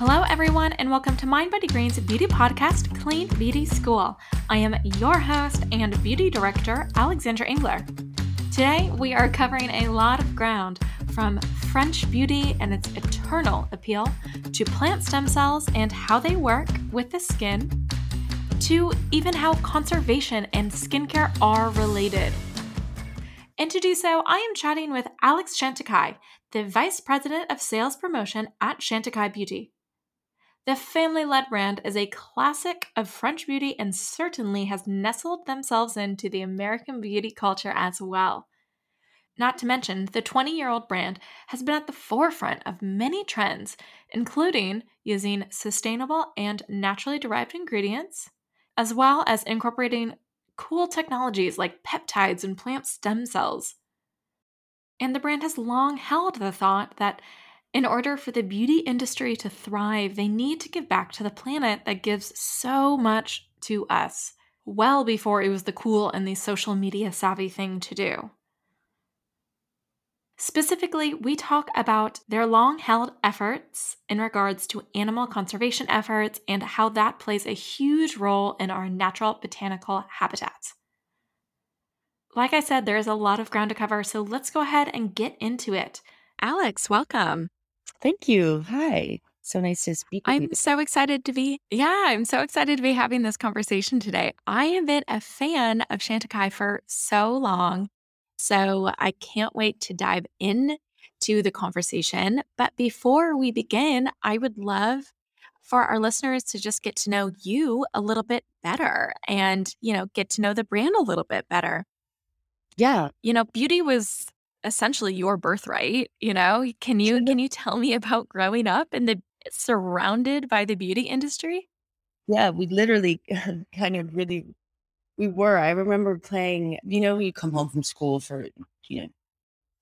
Hello everyone and welcome to Mind Body Green's beauty podcast, Clean Beauty School. I am your host and beauty director, Alexandra Engler. Today we are covering a lot of ground, from French beauty and its eternal appeal, to plant stem cells and how they work with the skin, to even how conservation and skincare are related. And to do so, I am chatting with Alex Chantecaille, the Vice President of Sales Promotion at Chantecaille Beauty. The family-led brand is a classic of French beauty and certainly has nestled themselves into the American beauty culture as well. Not to mention, the 20-year-old brand has been at the forefront of many trends, including using sustainable and naturally derived ingredients, as well as incorporating cool technologies like peptides and plant stem cells. And the brand has long held the thought that in order for the beauty industry to thrive, they need to give back to the planet that gives so much to us, well before it was the cool and the social media savvy thing to do. Specifically, we talk about their long-held efforts in regards to animal conservation efforts and how that plays a huge role in our natural botanical habitats. Like I said, there is a lot of ground to cover, so let's go ahead and get into it. Alex, welcome. Thank you. Hi. So nice to speak with you. I'm so excited to be having this conversation today. I have been a fan of Chantecaille for so long. So I can't wait to dive in to the conversation. But before we begin, I would love for our listeners to just get to know you a little bit better and, get to know the brand a little bit better. Yeah. Beauty was essentially your birthright, Can you tell me about growing up and surrounded by the beauty industry? Yeah, we literally I remember playing, you come home from school for,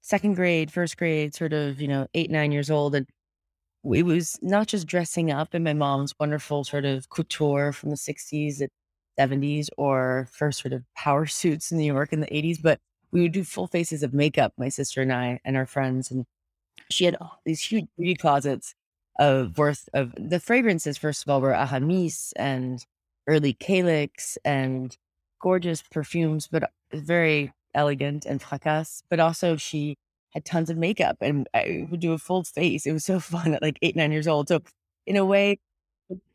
second grade, first grade, 8, 9 years old. And it was not just dressing up in my mom's wonderful sort of couture from the 60s and 70s or first sort of power suits in New York in the 80s. But we would do full faces of makeup, my sister and I and our friends. And she had all these huge beauty closets worth of the fragrances, first of all, were Aramis and early Calyx and gorgeous perfumes, but very elegant and fracas. But also she had tons of makeup and I would do a full face. It was so fun at 8, 9 years old. So in a way,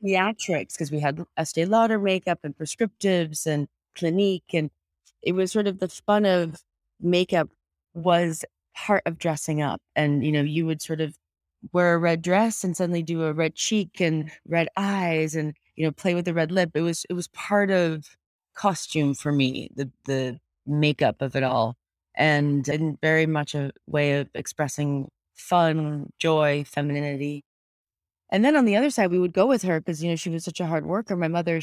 theatrics, because we had Estee Lauder makeup and prescriptives and Clinique. And it was sort of the fun of makeup was part of dressing up. And, you would sort of wear a red dress and suddenly do a red cheek and red eyes and, play with the red lip. It was part of costume for me, the makeup of it all, and very much a way of expressing fun, joy, femininity. And then on the other side, we would go with her because she was such a hard worker. My mother,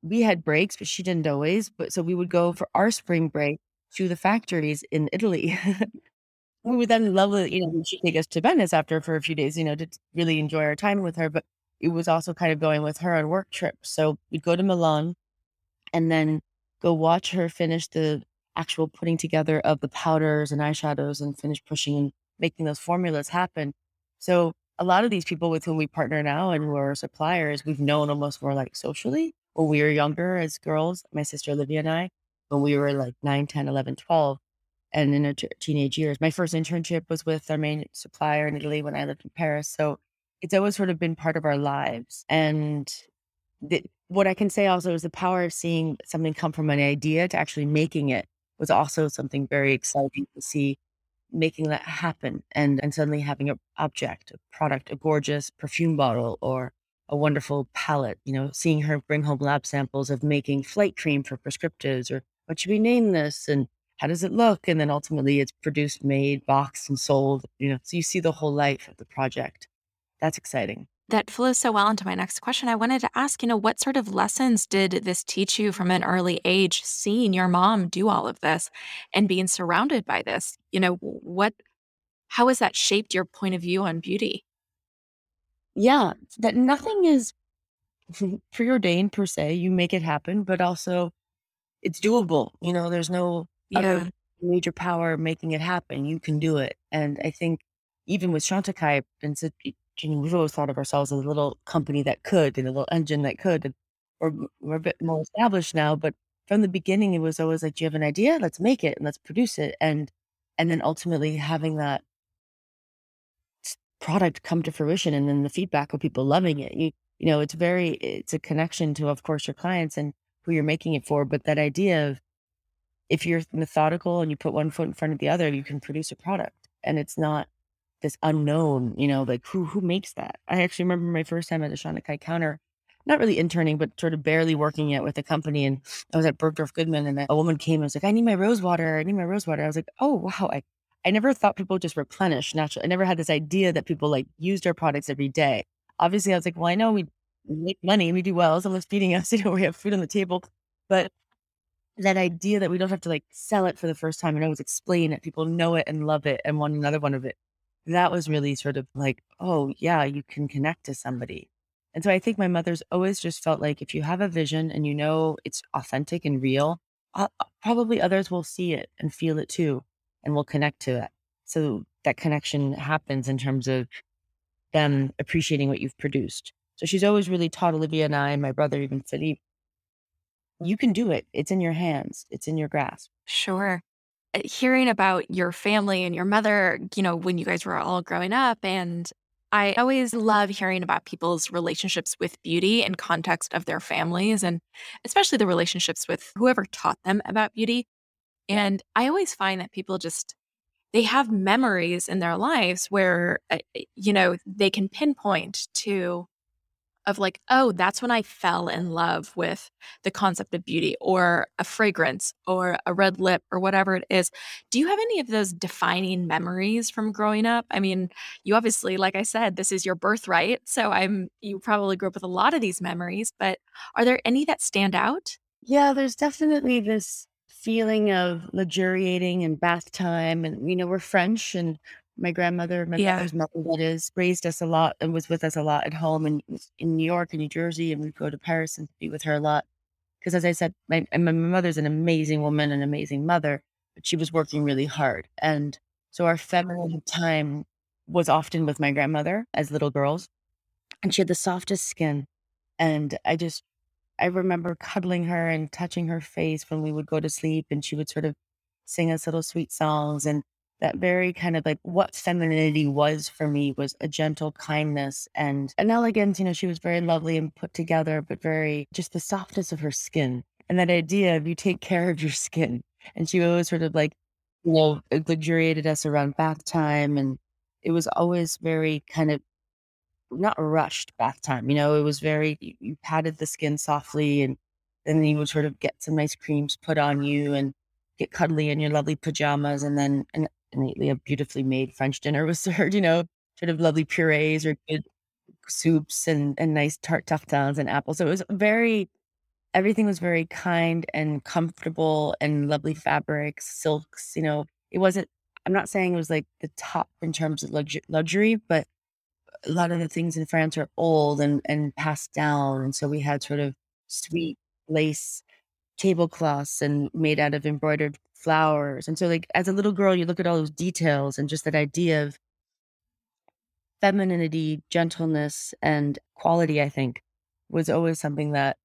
we had breaks, but she didn't always. But so we would go for our spring break to the factories in Italy. We would then love it. She'd take us to Venice after for a few days, to really enjoy our time with her. But it was also kind of going with her on work trips. So we'd go to Milan and then go watch her finish the actual putting together of the powders and eyeshadows and finish pushing and making those formulas happen. So a lot of these people with whom we partner now and who are suppliers, we've known almost more socially when we were younger as girls, my sister Olivia and I, when we were 9, 10, 11, 12 and in our teenage years. My first internship was with our main supplier in Italy when I lived in Paris. So it's always sort of been part of our lives. And what I can say also is the power of seeing something come from an idea to actually making it was also something very exciting to see, making that happen and suddenly having an object, a product, a gorgeous perfume bottle or a wonderful palette, seeing her bring home lab samples of making flight cream for prescriptives or what should we name this and how does it look? And then ultimately it's produced, made, boxed and sold, so you see the whole life of the project. That's exciting. That flows so well into my next question. I wanted to ask, what sort of lessons did this teach you from an early age, seeing your mom do all of this and being surrounded by this? How has that shaped your point of view on beauty? Yeah, that nothing is preordained per se. You make it happen, but also it's doable. There's no other major power making it happen. You can do it. And I think even with Chantecaille, we've always thought of ourselves as a little company that could, and a little engine that could. And we're a bit more established now, but from the beginning, it was always like, do you have an idea? Let's make it and let's produce it. And then ultimately having that product come to fruition, and then the feedback of people loving it. You know, it's a connection to, of course, your clients and who you're making it for. But that idea of, if you're methodical and you put one foot in front of the other, you can produce a product, and it's not this unknown, you know, like who makes that? I actually remember my first time at a Chantecaille counter, not really interning, but sort of barely working yet with a company. And I was at Bergdorf Goodman, and a woman came and was like, I need my rose water. I need my rose water. I was like, oh, wow. I never thought people just replenish naturally. I never had this idea that people like used our products every day. Obviously I was like, well, I know we make money, we do well, someone's feeding us, you know, we have food on the table, but that idea that we don't have to like sell it for the first time and always explain it, people know it and love it and want another one of it. That was really sort of like, oh yeah, you can connect to somebody. And so I think my mother's always just felt like, if you have a vision and you know it's authentic and real, probably others will see it and feel it too, and will connect to it. So that connection happens in terms of them appreciating what you've produced. So she's always really taught Olivia and I, and my brother, even Philippe, you can do it. It's in your hands. It's in your grasp. Sure. Hearing about your family and your mother, you know, when you guys were all growing up, and I always love hearing about people's relationships with beauty in context of their families, and especially the relationships with whoever taught them about beauty. And I always find that people just, they have memories in their lives where, you know, they can pinpoint to of like, oh, that's when I fell in love with the concept of beauty, or a fragrance, or a red lip, or whatever it is. Do you have any of those defining memories from growing up? I mean, you obviously, like I said, this is your birthright. So you probably grew up with a lot of these memories, but are there any that stand out? Yeah, there's definitely this feeling of luxuriating and bath time. And, you know, we're French, and my grandmother, my mother's mother, that is, raised us a lot and was with us a lot at home and in New York and New Jersey. And we'd go to Paris and be with her a lot. Because as I said, my mother's an amazing woman, an amazing mother, but she was working really hard. And so our feminine time was often with my grandmother as little girls. And she had the softest skin. And I remember cuddling her and touching her face when we would go to sleep, and she would sort of sing us little sweet songs. And that very kind of like what femininity was for me was a gentle kindness and an elegance. You know, she was very lovely and put together, but very just the softness of her skin. And that idea of you take care of your skin. And she always sort of like, you know, luxuriated us around bath time. And it was always very kind of not rushed bath time. You know, it was very, you patted the skin softly, and then you would sort of get some nice creams put on you and get cuddly in your lovely pajamas. And then innately a beautifully made French dinner was served, you know, sort of lovely purees or good soups and nice tart tartines and apples. So it was everything was very kind and comfortable and lovely fabrics, silks, you know. It wasn't, I'm not saying it was like the top in terms of luxury, but a lot of the things in France are old and passed down. And so we had sort of sweet lace tablecloths and made out of embroidered flowers. And so like as a little girl, you look at all those details, and just that idea of femininity, gentleness, and quality, I think, was always something that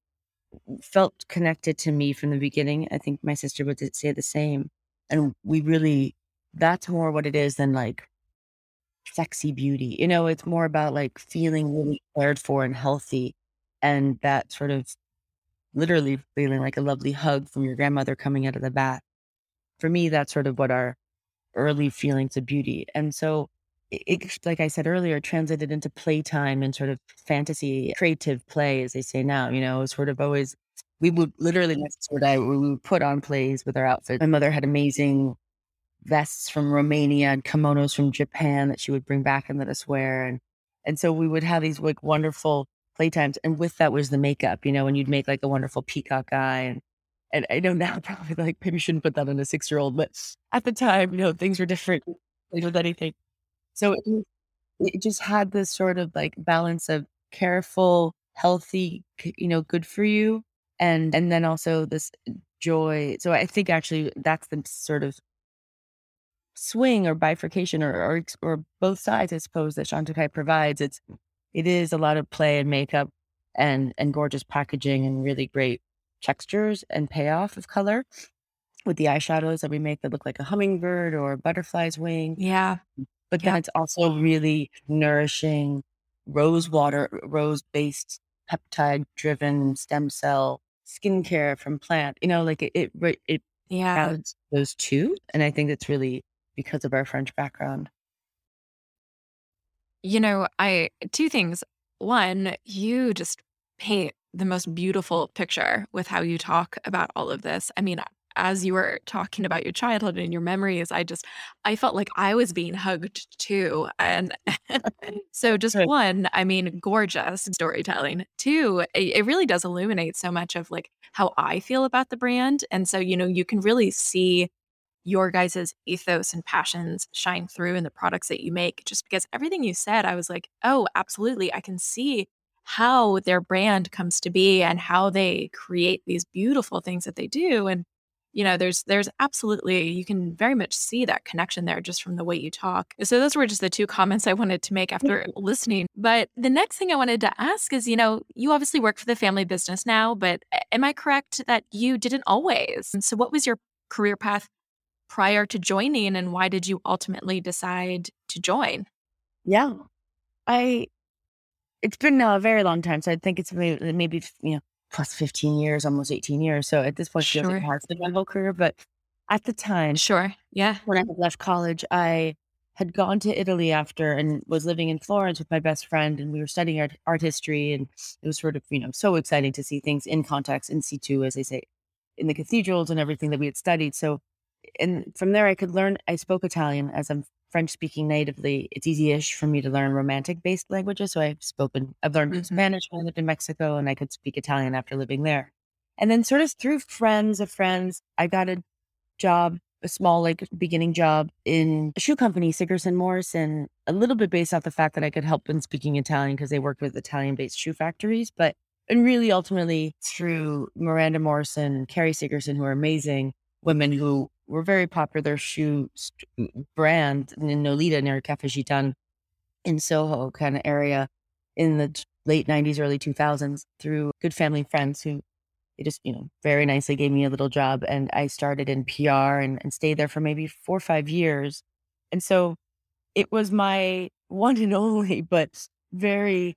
felt connected to me from the beginning. I think my sister would say the same. And we really, that's more what it is than like sexy beauty. You know, it's more about like feeling really cared for and healthy, and that sort of literally feeling like a lovely hug from your grandmother coming out of the bath. For me, that's sort of what our early feelings of beauty. And so it, like I said earlier, translated into playtime and sort of fantasy, creative play, as they say now, you know, sort of always, we would literally, that's what we would put on plays with our outfits. My mother had amazing vests from Romania and kimonos from Japan that she would bring back and let us wear. And so we would have these like wonderful playtimes. And with that was the makeup, you know, and you'd make like a wonderful peacock eye. And I know now probably like maybe shouldn't put that on a 6-year-old, but at the time, you know, things were different with anything. So it just had this sort of like balance of careful, healthy, you know, good for you. And then also this joy. So I think actually that's the sort of swing or bifurcation or both sides, I suppose, that Chantecaille provides. It is a lot of play and makeup and gorgeous packaging and really great textures and payoff of color with the eyeshadows that we make that look like a hummingbird or a butterfly's wing. Yeah. But then it's also really nourishing rose based peptide driven stem cell skincare from plant, like it adds those two. And I think it's really because of our French background. Two things. One, you just paint the most beautiful picture with how you talk about all of this. I mean, as you were talking about your childhood and your memories, I felt like I was being hugged too. And so just one, I mean, gorgeous storytelling. Two, it really does illuminate so much of like how I feel about the brand. And so, you can really see your guys' ethos and passions shine through in the products that you make, just because everything you said, I was like, oh, absolutely. I can see how their brand comes to be and how they create these beautiful things that they do. And there's absolutely, you can very much see that connection there just from the way you talk. So those were just the two comments I wanted to make after listening. But the next thing I wanted to ask is, you obviously work for the family business now, but am I correct that you didn't always? And so what was your career path prior to joining, and why did you ultimately decide to join? Yeah, it's been a very long time. So I think it's maybe, plus 15 years, almost 18 years. So at this point, she doesn't have my whole career. But at the time, when I had left college, I had gone to Italy after and was living in Florence with my best friend. And we were studying art history. And it was sort of, so exciting to see things in context, in situ, as they say, in the cathedrals and everything that we had studied. So, and from there, I could learn, I spoke Italian as I'm French speaking natively. It's easy-ish for me to learn romantic-based languages. So I've learned Spanish when I lived in Mexico, and I could speak Italian after living there. And then sort of through friends of friends, I got a job, a small beginning job in a shoe company, Sigerson Morrison, a little bit based off the fact that I could help in speaking Italian because they worked with Italian-based shoe factories. But and really ultimately through Miranda Morrison and Carrie Sigerson, who are amazing women who were very popular shoe brand in Nolita near Cafe Gitan in Soho kind of area in the late 90s, early 2000s through good family friends who they just, very nicely gave me a little job. And I started in PR and stayed there for maybe 4 or 5 years. And so it was my one and only, but very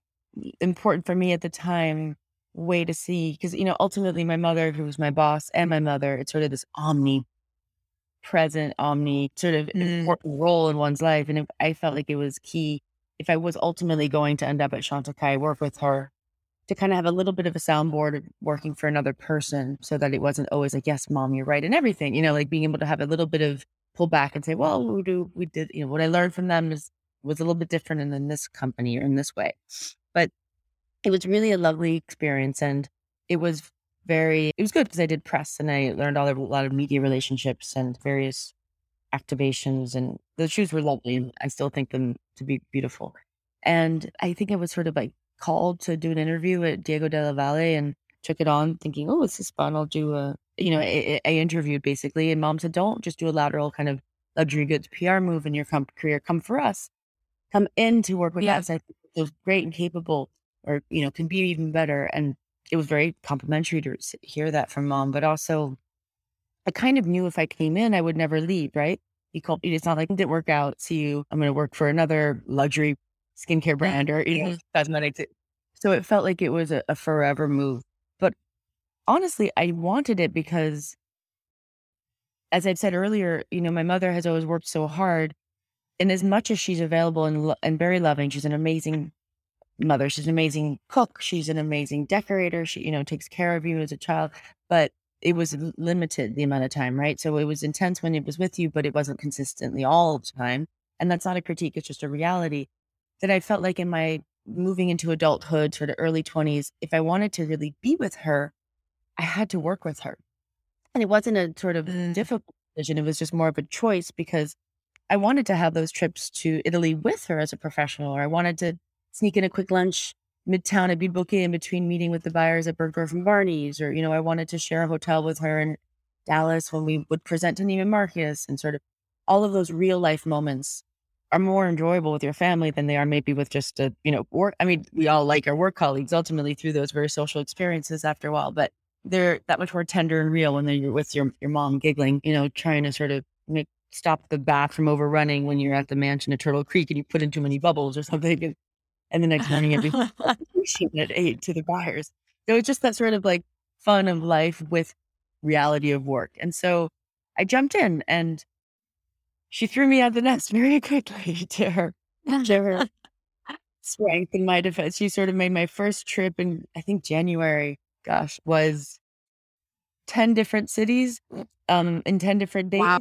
important for me at the time way to see, because, ultimately my mother, who was my boss and my mother, it's sort of this omnipresent, sort of important role in one's life. And I felt like it was key if I was ultimately going to end up at Chantecaille, work with her to kind of have a little bit of a soundboard of working for another person so that it wasn't always like, yes, mom, you're right. And everything, being able to have a little bit of pull back and say, well, we did, what I learned from them was a little bit different and in this company or in this way. But it was really a lovely experience, and it was good because I did press and I learned a lot of media relationships and various activations, and the shoes were lovely and I still think them to be beautiful. And I think I was sort of called to do an interview at Diego de la Valle and took it on thinking, oh, this is fun. I'll do I interviewed basically, and mom said, don't just do a lateral kind of luxury goods PR move in your career. Come for us. Come in to work with us. I think it was great and capable, or, can be even better. And it was very complimentary to hear that from mom, but also I kind of knew if I came in, I would never leave, right? He called me. It's not like it didn't work out. See you. I'm going to work for another luxury skincare brand or cosmetics. So it felt like it was a forever move. But honestly, I wanted it because, as I've said earlier, my mother has always worked so hard, and as much as she's available and very loving, she's an amazing mother. She's an amazing cook. She's an amazing decorator. She, takes care of you as a child, but it was limited the amount of time, right? So it was intense when it was with you, but it wasn't consistently all the time. And that's not a critique. It's just a reality that I felt like in my moving into adulthood, sort of early 20s, if I wanted to really be with her, I had to work with her. And it wasn't a sort of difficult decision. It was just more of a choice because I wanted to have those trips to Italy with her as a professional, or I wanted to sneak in a quick lunch midtown at Biboké in between meeting with the buyers at Bergdorf and Barney's. Or, I wanted to share a hotel with her in Dallas when we would present to Neiman Marcus and sort of all of those real life moments are more enjoyable with your family than they are maybe with just a, work. I mean, we all like our work colleagues ultimately through those very social experiences after a while, but they're that much more tender and real when you're with your mom giggling, trying to sort of stop the bath from overrunning when you're at the mansion at Turtle Creek and you put in too many bubbles or something. And the next morning, you have to pushing at 8 to the buyers. So it's just that sort of like fun of life with reality of work. And so I jumped in and she threw me out of the nest very quickly to her strength in my defense. She sort of made my first trip in, I think, January, was 10 different cities in 10 different days. Wow.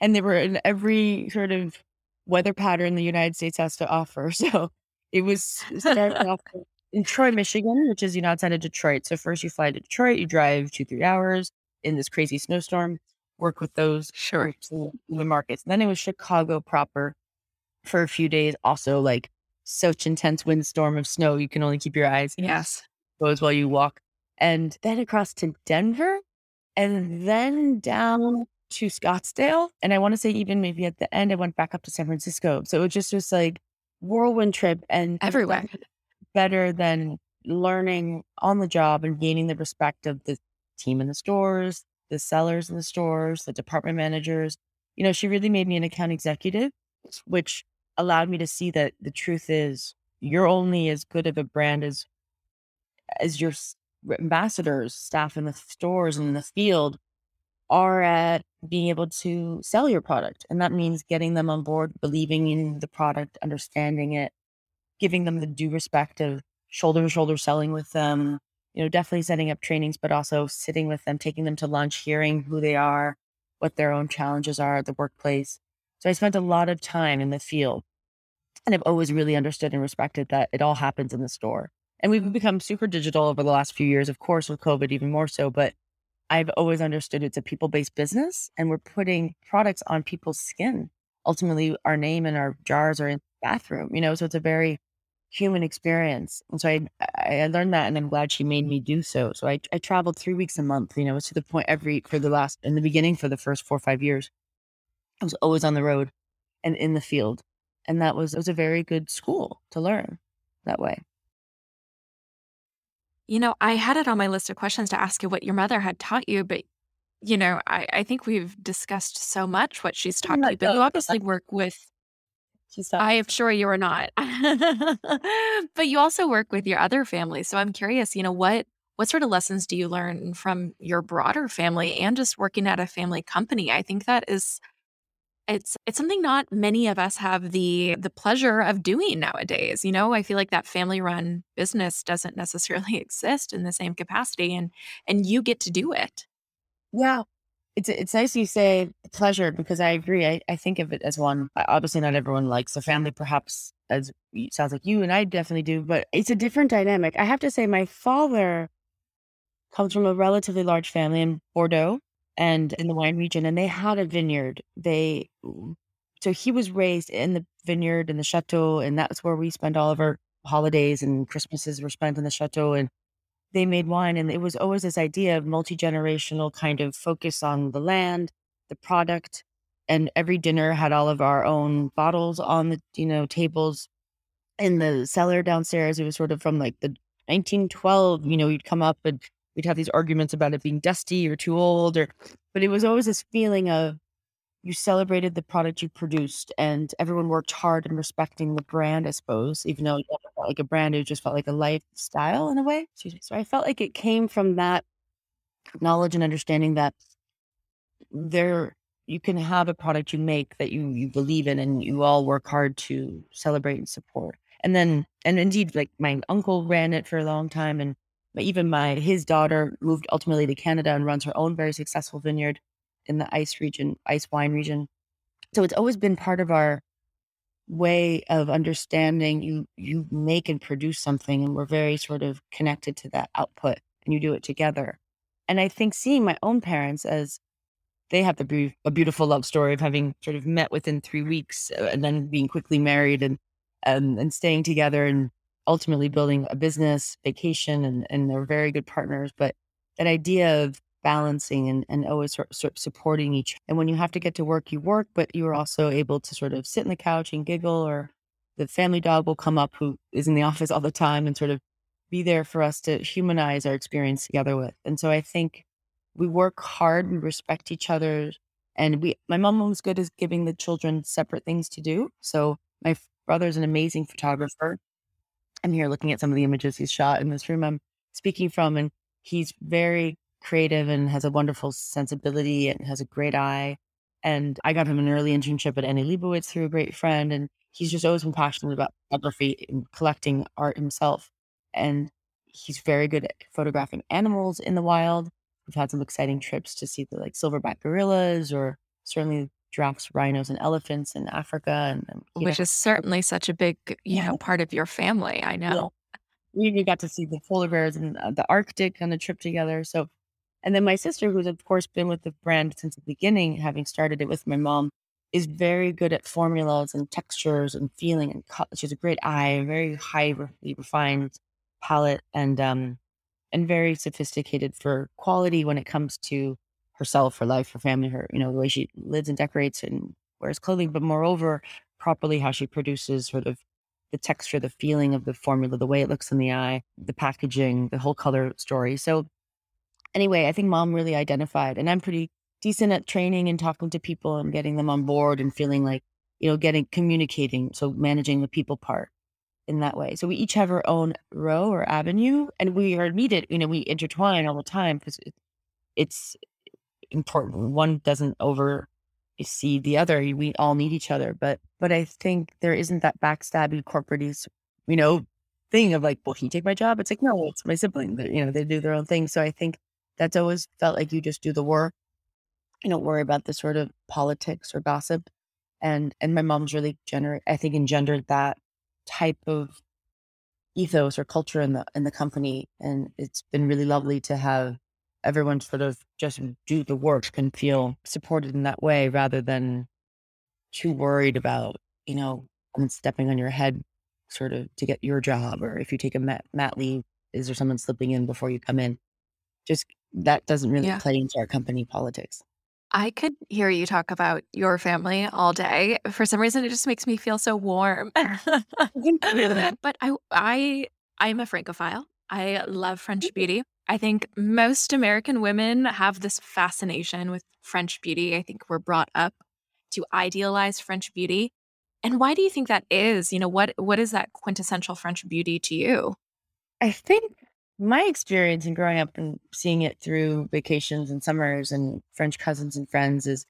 And they were in every sort of weather pattern the United States has to offer. So it was starting off in Troy, Michigan, which is, outside of Detroit. So first you fly to Detroit, you drive 2-3 hours in this crazy snowstorm, work with those the markets. And then it was Chicago proper for a few days. Also like such intense windstorm of snow. You can only keep your eyes closed while you walk. And then across to Denver and then down to Scottsdale. And I want to say even maybe at the end, I went back up to San Francisco. So it was just like whirlwind trip and everywhere. Better than learning on the job and gaining the respect of the team in the stores, the sellers in the stores, the department managers. She really made me an account executive, which allowed me to see that the truth is you're only as good of a brand as your ambassadors, staff in the stores and in the field are at being able to sell your product. And that means getting them on board, believing in the product, understanding it, giving them the due respect of shoulder to shoulder selling with them, definitely setting up trainings, but also sitting with them, taking them to lunch, hearing who they are, what their own challenges are at the workplace. So I spent a lot of time in the field and I've always really understood and respected that it all happens in the store. And we've become super digital over the last few years, of course, with COVID even more so, but I've always understood it's a people-based business and we're putting products on people's skin. Ultimately, our name and our jars are in the bathroom, so it's a very human experience. And so I learned that and I'm glad she made me do so. So I traveled 3 weeks a month, it's to the point in the beginning for the first 4 or 5 years, I was always on the road and in the field. And it was a very good school to learn that way. I had it on my list of questions to ask you what your mother had taught you, but, I think we've discussed so much what she's taught you, but you obviously work with, I am sure you are not, but you also work with your other family. So I'm curious, what sort of lessons do you learn from your broader family and just working at a family company? I think that is, it's something not many of us have the pleasure of doing nowadays. I feel like that family-run business doesn't necessarily exist in the same capacity, and you get to do it. Yeah, it's nice you say pleasure because I agree. I think of it as one. Obviously, not everyone likes a family, perhaps as it sounds like you and I definitely do, but it's a different dynamic. I have to say, my father comes from a relatively large family in Bordeaux. And in the wine region, and they had a vineyard. So he was raised in the vineyard in the chateau, and that's where we spent all of our holidays and Christmases were spent in the chateau. And they made wine, and it was always this idea of multi-generational kind of focus on the land, the product, and every dinner had all of our own bottles on the tables in the cellar downstairs. It was sort of from like the 1912. You'd come up and we'd have these arguments about it being dusty or too old, but it was always this feeling of you celebrated the product you produced and everyone worked hard in respecting the brand, I suppose, even though it felt like a brand, it just felt like a lifestyle in a way. So I felt like it came from that knowledge and understanding that you can have a product you make that you believe in and you all work hard to celebrate and support. And indeed, like my uncle ran it for a long time, and even his daughter moved ultimately to Canada and runs her own very successful vineyard in the ice wine region. So it's always been part of our way of understanding you make and produce something, and we're very sort of connected to that output, and you do it together. And I think seeing my own parents as they have a beautiful love story of having sort of met within 3 weeks and then being quickly married and staying together and ultimately building a business, vacation, and they're very good partners. But that idea of balancing and always sort of supporting each. And when you have to get to work, you work, but you're also able to sort of sit on the couch and giggle, or the family dog will come up who is in the office all the time and sort of be there for us to humanize our experience together with. And so I think we work hard, we respect each other. And my mom was good at giving the children separate things to do. So my brother's an amazing photographer. I'm here looking at some of the images he's shot in this room I'm speaking from. And he's very creative and has a wonderful sensibility and has a great eye. And I got him an early internship at Annie Leibovitz through a great friend. And he's just always been passionate about photography and collecting art himself. And he's very good at photographing animals in the wild. We've had some exciting trips to see the silverback gorillas, or certainly giraffes, rhinos, and elephants in Africa. And which is certainly such a big, part of your family. I know. Yeah. We got to see the polar bears in the Arctic on a trip together. So, and then my sister, who's of course been with the brand since the beginning, having started it with my mom, is very good at formulas and textures and feeling and color. She has a great eye, very highly refined palette, and very sophisticated for quality when it comes to herself, her life, her family, her, the way she lives and decorates and wears clothing, but moreover, properly how she produces sort of the texture, the feeling of the formula, the way it looks in the eye, the packaging, the whole color story. So anyway, I think mom really identified, and I'm pretty decent at training and talking to people and getting them on board and feeling like, communicating. So managing the people part in that way. So we each have our own row or avenue, and we are needed, we intertwine all the time because it's important. One doesn't oversee the other. We all need each other. But I think there isn't that backstabby corporate-y, thing of like, well, can you take my job? It's like, no, it's my sibling. They do their own thing. So I think that's always felt like you just do the work. You don't worry about the sort of politics or gossip. And my mom's really engendered that type of ethos or culture in the company, and it's been really lovely to have everyone sort of just do the work and feel supported in that way, rather than too worried about stepping on your head sort of to get your job, or if you take a mat leave, is there someone slipping in before you come in? Just that doesn't really play into our company politics. I could hear you talk about your family all day. For some reason, it just makes me feel so warm. But I'm a Francophile. I love French beauty. I think most American women have this fascination with French beauty. I think we're brought up to idealize French beauty. And why do you think that is? What is that quintessential French beauty to you? I think my experience in growing up and seeing it through vacations and summers and French cousins and friends is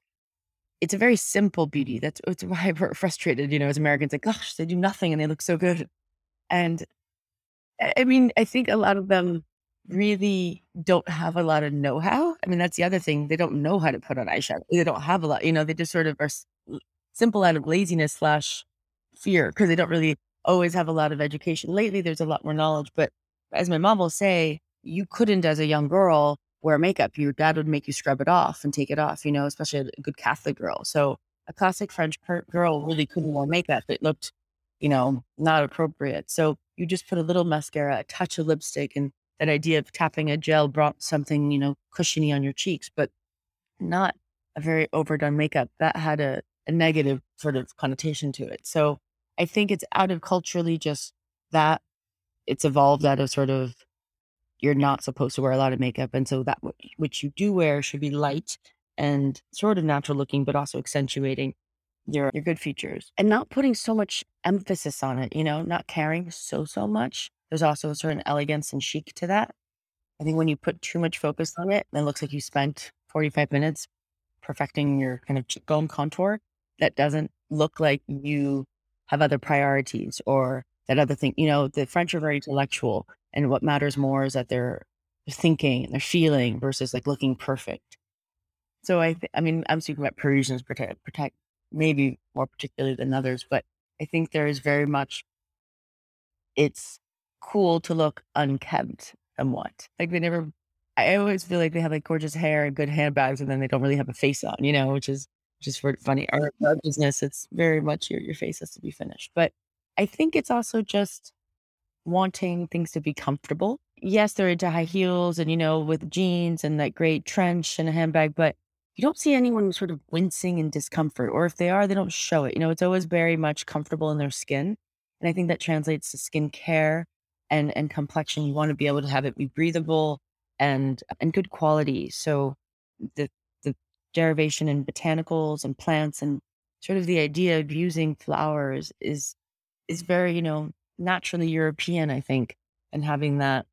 it's a very simple beauty. That's why we're frustrated, as Americans, like, gosh, they do nothing and they look so good. And I mean, I think a lot of them really don't have a lot of know-how. I mean, that's the other thing. They don't know how to put on eyeshadow. They don't have a lot, they just sort of are simple out of laziness / fear, because they don't really always have a lot of education. Lately, there's a lot more knowledge, but as my mom will say, you couldn't, as a young girl, wear makeup. Your dad would make you scrub it off and take it off, especially a good Catholic girl. So a classic French girl really couldn't wear makeup. It looked, not appropriate. So you just put a little mascara, a touch of lipstick, and that idea of tapping a gel brought something, cushiony on your cheeks, but not a very overdone makeup. That had a negative sort of connotation to it. So I think it's out of culturally just that. It's evolved out of sort of, you're not supposed to wear a lot of makeup. And so that which you do wear should be light and sort of natural looking, but also accentuating your good features and not putting so much emphasis on it, not caring so much. There's also a certain elegance and chic to that. I think when you put too much focus on it, it looks like you spent 45 minutes perfecting your kind of cheekbone contour. That doesn't look like you have other priorities or that other thing. The French are very intellectual, and what matters more is that they're thinking and they're feeling versus like looking perfect. So I'm speaking about Parisians protect maybe more particularly than others, but I think there is very much, it's cool to look unkempt somewhat. Like I always feel like they have like gorgeous hair and good handbags, and then they don't really have a face on, which is just funny. Our business, it's very much your face has to be finished. But I think it's also just wanting things to be comfortable. yes, they're into high heels and, you know, with jeans and that great trench and a handbag, but you don't see anyone sort of wincing in discomfort, or if they are, they don't show it. You know, it's always very much comfortable in their skin. And I think that translates to skincare and complexion. You want to be able to have it be breathable and good quality. So the derivation in botanicals and plants and sort of the idea of using flowers is very, you know, naturally European, I think, and having that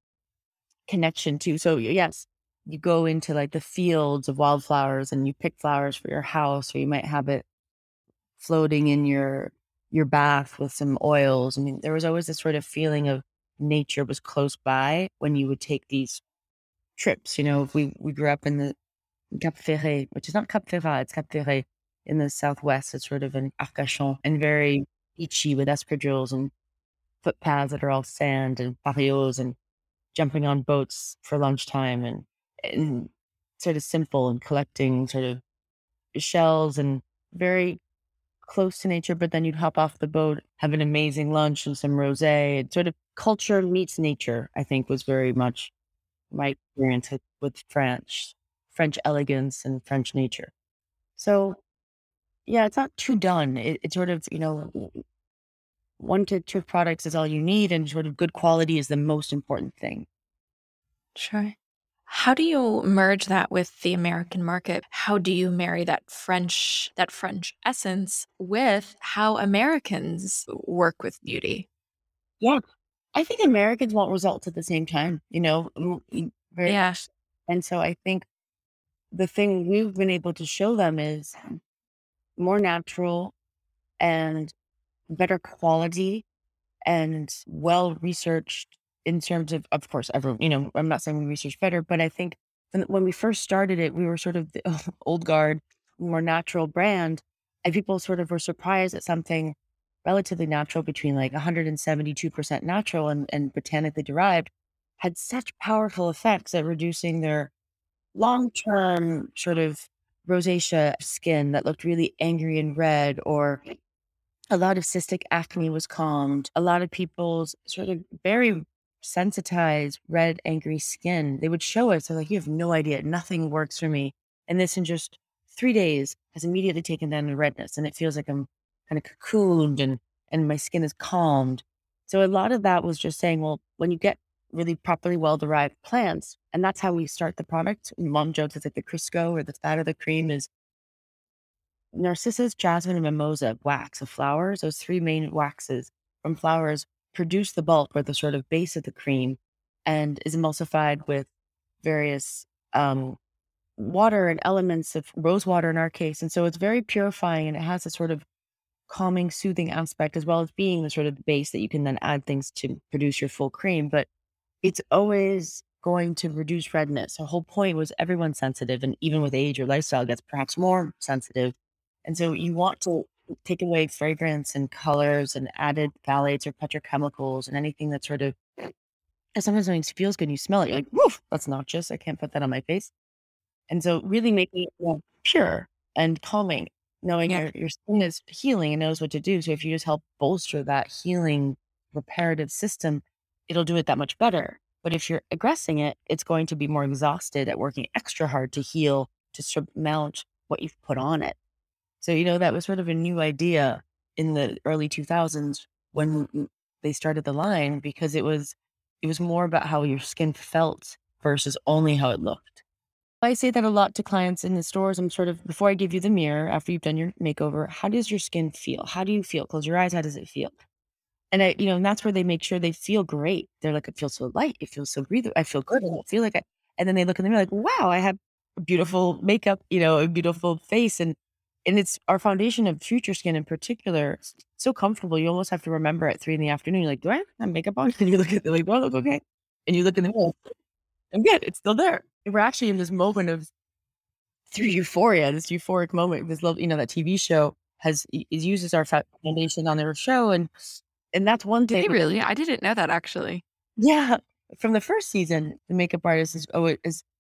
connection too. So yes, you go into like the fields of wildflowers and you pick flowers for your house, or you might have it floating in your bath with some oils. I mean, there was always this sort of feeling of nature was close by when you would take these trips. You know, we grew up in the Cap Ferret, which is not Cap Ferrat, it's Cap Ferret in the southwest. It's sort of in Arcachon and very beachy with espadrilles and footpaths that are all sand and barrios and jumping on boats for lunchtime and sort of simple and collecting sort of shells and very close to nature. But then you'd hop off the boat, have an amazing lunch and some rosé. It sort of culture meets nature, I think, was very much my experience with French elegance and French nature. So yeah, it's not too done. It's sort of, you know, 1 to 2 products is all you need, and sort of good quality is the most important thing. Sure. How do you merge that with the American market? How do you marry that French essence with how Americans work with beauty? Yeah. I think Americans want results at the same time, you know? Very, yeah. And so I think the thing we've been able to show them is more natural and better quality and well-researched in terms of course, everyone, you know, I'm not saying we research better, but I think when we first started it, we were sort of the old guard, more natural brand, and people sort of were surprised at something relatively natural between like 172% natural and botanically derived had such powerful effects at reducing their long-term sort of rosacea skin that looked really angry and red, or a lot of cystic acne was calmed. A lot of people's sort of very sensitized, red, angry skin, they would show us. They're like, you have no idea. Nothing works for me. And this in just 3 days has immediately taken down the redness. And it feels like I'm kind of cocooned and my skin is calmed. So a lot of that was just saying, well, when you get really properly well-derived plants, and that's how we start the product. Mom jokes, it's like the Crisco or the fat of the cream is narcissus, jasmine, and mimosa wax of flowers. Those 3 main waxes from flowers produce the bulk or the sort of base of the cream, and is emulsified with various water and elements of rose water in our case. And so it's very purifying, and it has a sort of calming, soothing aspect, as well as being the sort of base that you can then add things to produce your full cream. But it's always going to reduce redness. The whole point was everyone's sensitive, and even with age, your lifestyle gets perhaps more sensitive. And so you want to take away fragrance and colors and added phthalates or petrochemicals and anything that sort of, sometimes when it feels good and you smell it, you're like, woof, that's noxious. I can't put that on my face. And so really making it more pure and calming, knowing your skin is healing and knows what to do. So if you just help bolster that healing reparative system, it'll do it that much better. But if you're aggressing it, it's going to be more exhausted at working extra hard to heal, to surmount what you've put on it. So, you know, that was sort of a new idea in the early 2000s when they started the line, because it was more about how your skin felt versus only how it looked. I say that a lot to clients in the stores. I'm sort of, before I give you the mirror, after you've done your makeover, how does your skin feel? How do you feel? Close your eyes. How does it feel? And I, you know, and that's where they make sure they feel great. They're like, it feels so light. It feels so breathable. I feel good. I don't feel like I, and then they look in the mirror like, wow, I have beautiful makeup, you know, a beautiful face. And it's our foundation of future skin in particular. It's so comfortable. You almost have to remember at 3 p.m. You're like, do I have makeup on? And you look at them like, well, look, okay. And you look in the mirror, I'm good. It's still there. And we're actually in this moment of through euphoria, this euphoric moment, this love, you know, that TV show uses our foundation on their show. And that's one thing. Really? I didn't know that actually. Yeah. From the first season, the makeup artist is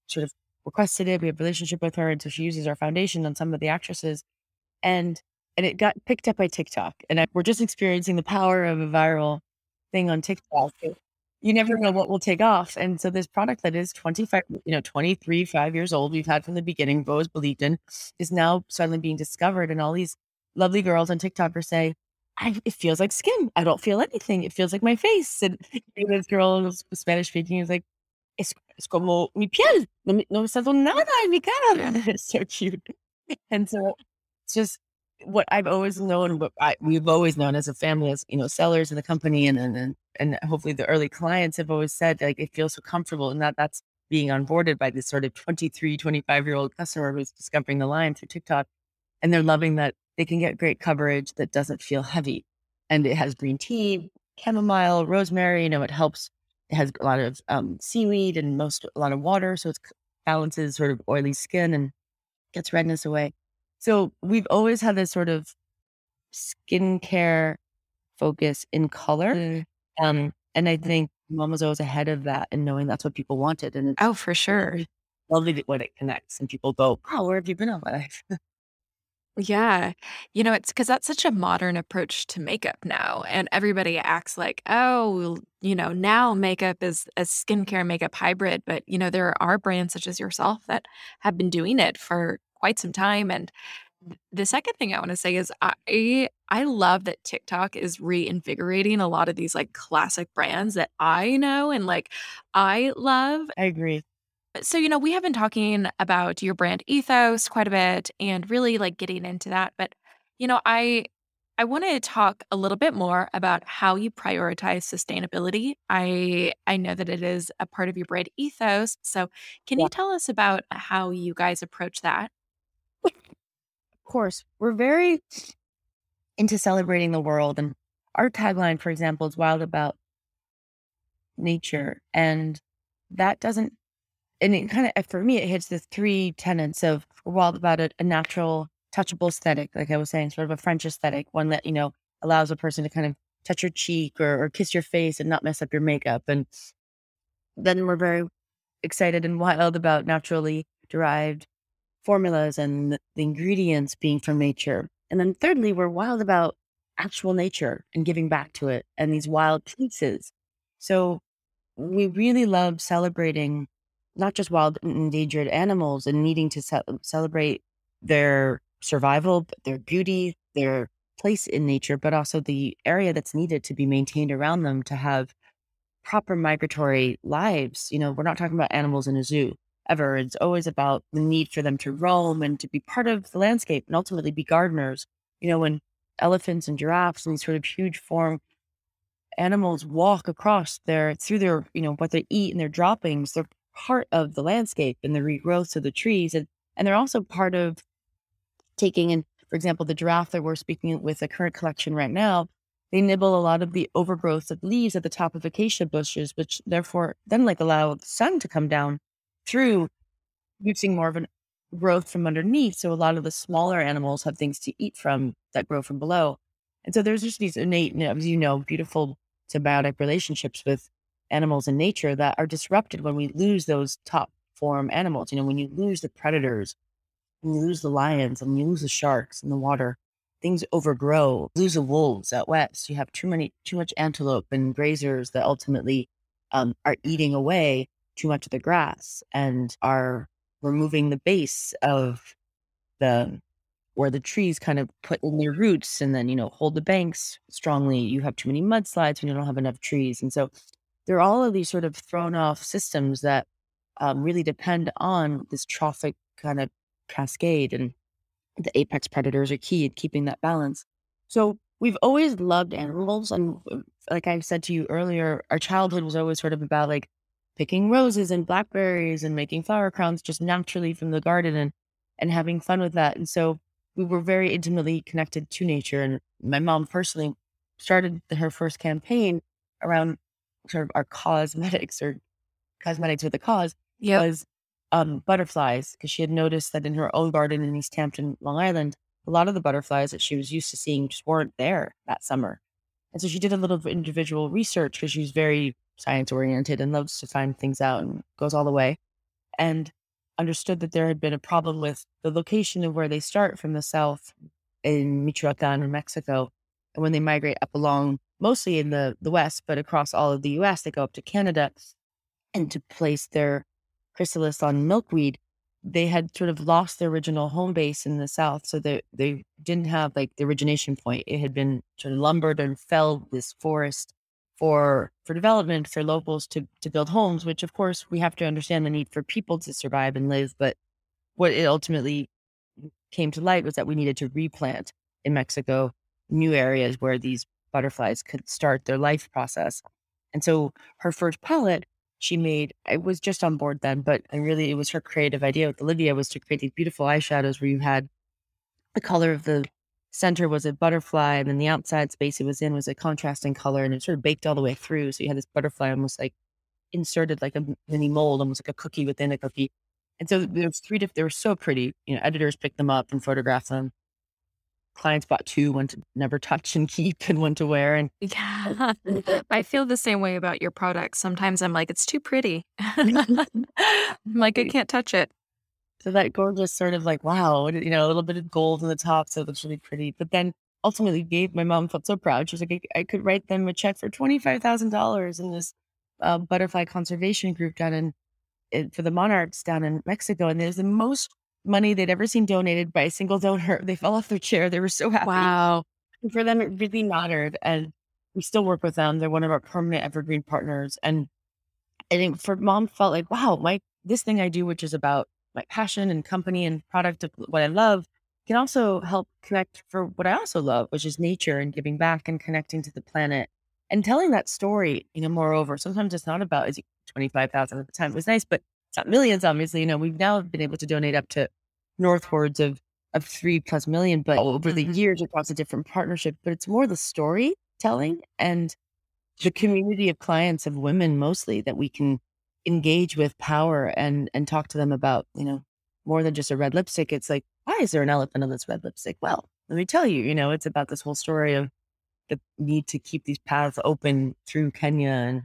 sort of requested it. We have a relationship with her. And so she uses our foundation on some of the actresses. And it got picked up by TikTok. And we're just experiencing the power of a viral thing on TikTok. you never know what will take off. And so this product that is 23 years old, we've had from the beginning, Bo has believed in, is now suddenly being discovered. And all these lovely girls on TikTok are saying, it feels like skin. I don't feel anything. It feels like my face. And this girl who's Spanish speaking is like, es como mi piel. No me siento nada en mi cara. It's so cute. And so it's just what I've always known, we've always known as a family, as, sellers in the company and hopefully the early clients have always said, like, it feels so comfortable. And that's being onboarded by this sort of 23, 25-year-old customer who's discovering the line through TikTok. And they're loving that they can get great coverage that doesn't feel heavy. And it has green tea, chamomile, rosemary, it helps. It has a lot of seaweed and a lot of water. So it balances sort of oily skin and gets redness away. So we've always had this sort of skincare focus in color. And I think Mom was always ahead of that and knowing that's what people wanted. And oh, for sure. Lovely when it connects and people go, wow, where have you been all my life? Yeah. It's because that's such a modern approach to makeup now. And everybody acts like, now makeup is a skincare makeup hybrid. But, there are brands such as yourself that have been doing it for quite some time. And the second thing I want to say is I love that TikTok is reinvigorating a lot of these like classic brands that I know and like I love. I agree. So, we have been talking about your brand ethos quite a bit and really like getting into that. But, I want to talk a little bit more about how you prioritize sustainability. I know that it is a part of your brand ethos. So can you tell us about how you guys approach that? Of course. We're very into celebrating the world. And our tagline, for example, is wild about nature. And for me, it hits the three tenets of wild about a natural, touchable aesthetic. Like I was saying, sort of a French aesthetic, one that, allows a person to kind of touch your cheek or kiss your face and not mess up your makeup. And then we're very excited and wild about naturally derived formulas and the ingredients being from nature. And then thirdly, we're wild about actual nature and giving back to it and these wild places. So we really love celebrating not just wild and endangered animals and needing to celebrate their survival, their beauty, their place in nature, but also the area that's needed to be maintained around them to have proper migratory lives. We're not talking about animals in a zoo ever. It's always about the need for them to roam and to be part of the landscape and ultimately be gardeners. When elephants and giraffes and these sort of huge form animals walk across through their, what they eat and their droppings, they're part of the landscape and the regrowth of the trees. And they're also part of taking in, for example, the giraffe that we're speaking with, the current collection right now, they nibble a lot of the overgrowth of leaves at the top of acacia bushes, which therefore then allow the sun to come down through producing more of a growth from underneath. So a lot of the smaller animals have things to eat from that grow from below. And so there's just these innate, beautiful symbiotic relationships with animals in nature that are disrupted when we lose those top form animals. When you lose the predators, when you lose the lions and you lose the sharks in the water, things overgrow. Lose the wolves out west. You have too much antelope and grazers that ultimately are eating away too much of the grass and are removing the base of where the trees kind of put in their roots and then, hold the banks strongly. You have too many mudslides when you don't have enough trees. And so there are all of these sort of thrown off systems that really depend on this trophic kind of cascade, and the apex predators are key in keeping that balance. So we've always loved animals. And like I said to you earlier, our childhood was always sort of about like picking roses and blackberries and making flower crowns just naturally from the garden and having fun with that. And so we were very intimately connected to nature. And my mom personally started her first campaign around sort of our cosmetics or cosmetics with a cause was butterflies, because she had noticed that in her own garden in East Hampton, Long Island, a lot of the butterflies that she was used to seeing just weren't there that summer. And so she did a little individual research because she's very science oriented and loves to find things out and goes all the way, and understood that there had been a problem with the location of where they start from the south in Michoacán or Mexico. And when they migrate up along mostly in the West, but across all of the U.S. They go up to Canada, and to place their chrysalis on milkweed, they had sort of lost their original home base in the South. So they didn't have like the origination point. It had been sort of lumbered and felled, this forest, for development, for locals to build homes, which of course we have to understand the need for people to survive and live. But what it ultimately came to light was that we needed to replant in Mexico new areas where these butterflies could start their life process. And so her first pellet she made, I was just on board then, but I really, it was her creative idea with Olivia, was to create these beautiful eyeshadows where you had the color of the center was a butterfly, and then the outside space it was in was a contrasting color, and it sort of baked all the way through. So you had this butterfly almost like inserted like a mini mold, almost like a cookie within a cookie. And so they were so pretty, you know, editors picked them up and photographed them. Clients bought two, one to never touch and keep and one to wear. And yeah, I feel the same way about your products. Sometimes I'm like, it's too pretty. I'm like, I can't touch it. So that gorgeous sort of like, wow, you know, a little bit of gold on the top. So it looks really pretty. But then ultimately my mom felt so proud. She was like, I could write them a check for $25,000 in this butterfly conservation group for the monarchs down in Mexico. And there's the most money they'd ever seen donated by a single donor. They fell off their chair. They were so happy. Wow. And for them, it really mattered. And we still work with them. They're one of our permanent evergreen partners. And I think for mom felt like, wow, this thing I do, which is about my passion and company and product of what I love, can also help connect for what I also love, which is nature and giving back and connecting to the planet and telling that story, you know, moreover. Sometimes it's not about 25,000 at the time. It was nice, but it's not millions, obviously. You know, we've now been able to donate up to northwards of 3+ million, but over the years across a different partnership. But it's more the storytelling and the community of clients, of women mostly, that we can engage with power and talk to them about, you know, more than just a red lipstick. It's like, why is there an elephant on this red lipstick? Well, let me tell you, you know, it's about this whole story of the need to keep these paths open through Kenya and